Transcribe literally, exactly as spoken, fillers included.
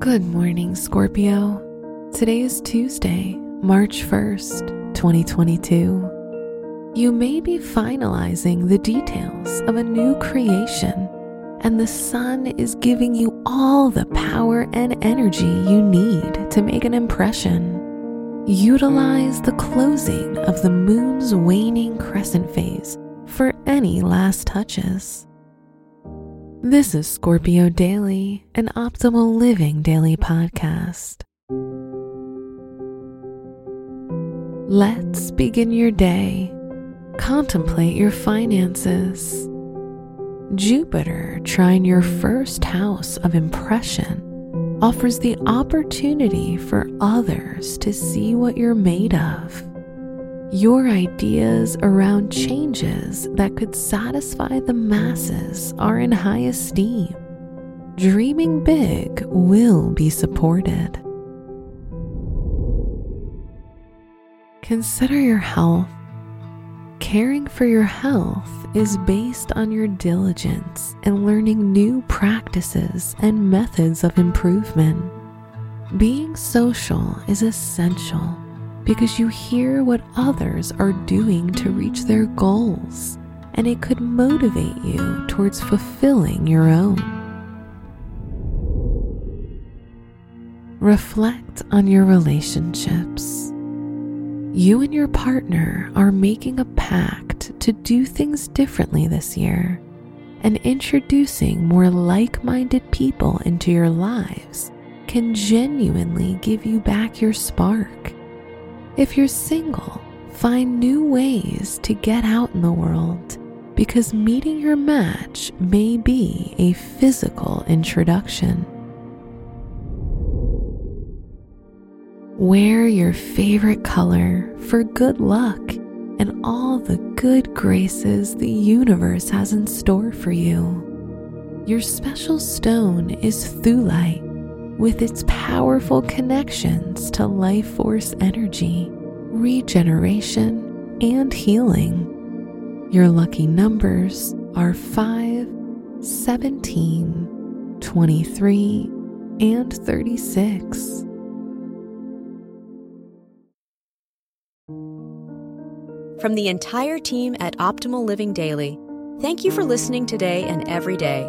Good morning, Scorpio. Today is Tuesday, March first, twenty twenty-two. You may be finalizing the details of a new creation, and the sun is giving you all the power and energy you need to make an impression. Utilize the closing of the moon's waning crescent phase for any last touches. This is Scorpio Daily, an Optimal Living Daily podcast. Let's begin your day. Contemplate your finances. Jupiter, trine your first house of impression, offers the opportunity for others to see what you're made of. Your ideas around changes that could satisfy the masses are in high esteem. Dreaming big will be supported. Consider your health. Caring for your health is based on your diligence and learning new practices and methods of improvement. Being social is essential because you hear what others are doing to reach their goals, and it could motivate you towards fulfilling your own. Reflect on your relationships. You and your partner are making a pact to do things differently this year, and introducing more like-minded people into your lives can genuinely give you back your spark. If you're single, find new ways to get out in the world, because meeting your match may be a physical introduction. Wear your favorite color for good luck and all the good graces the universe has in store for you. Your special stone is Thulite, with its powerful connections to life force energy, regeneration, and healing. Your lucky numbers are five, seventeen, twenty-three, and thirty-six. From the entire team at Optimal Living Daily, thank you for listening today and every day.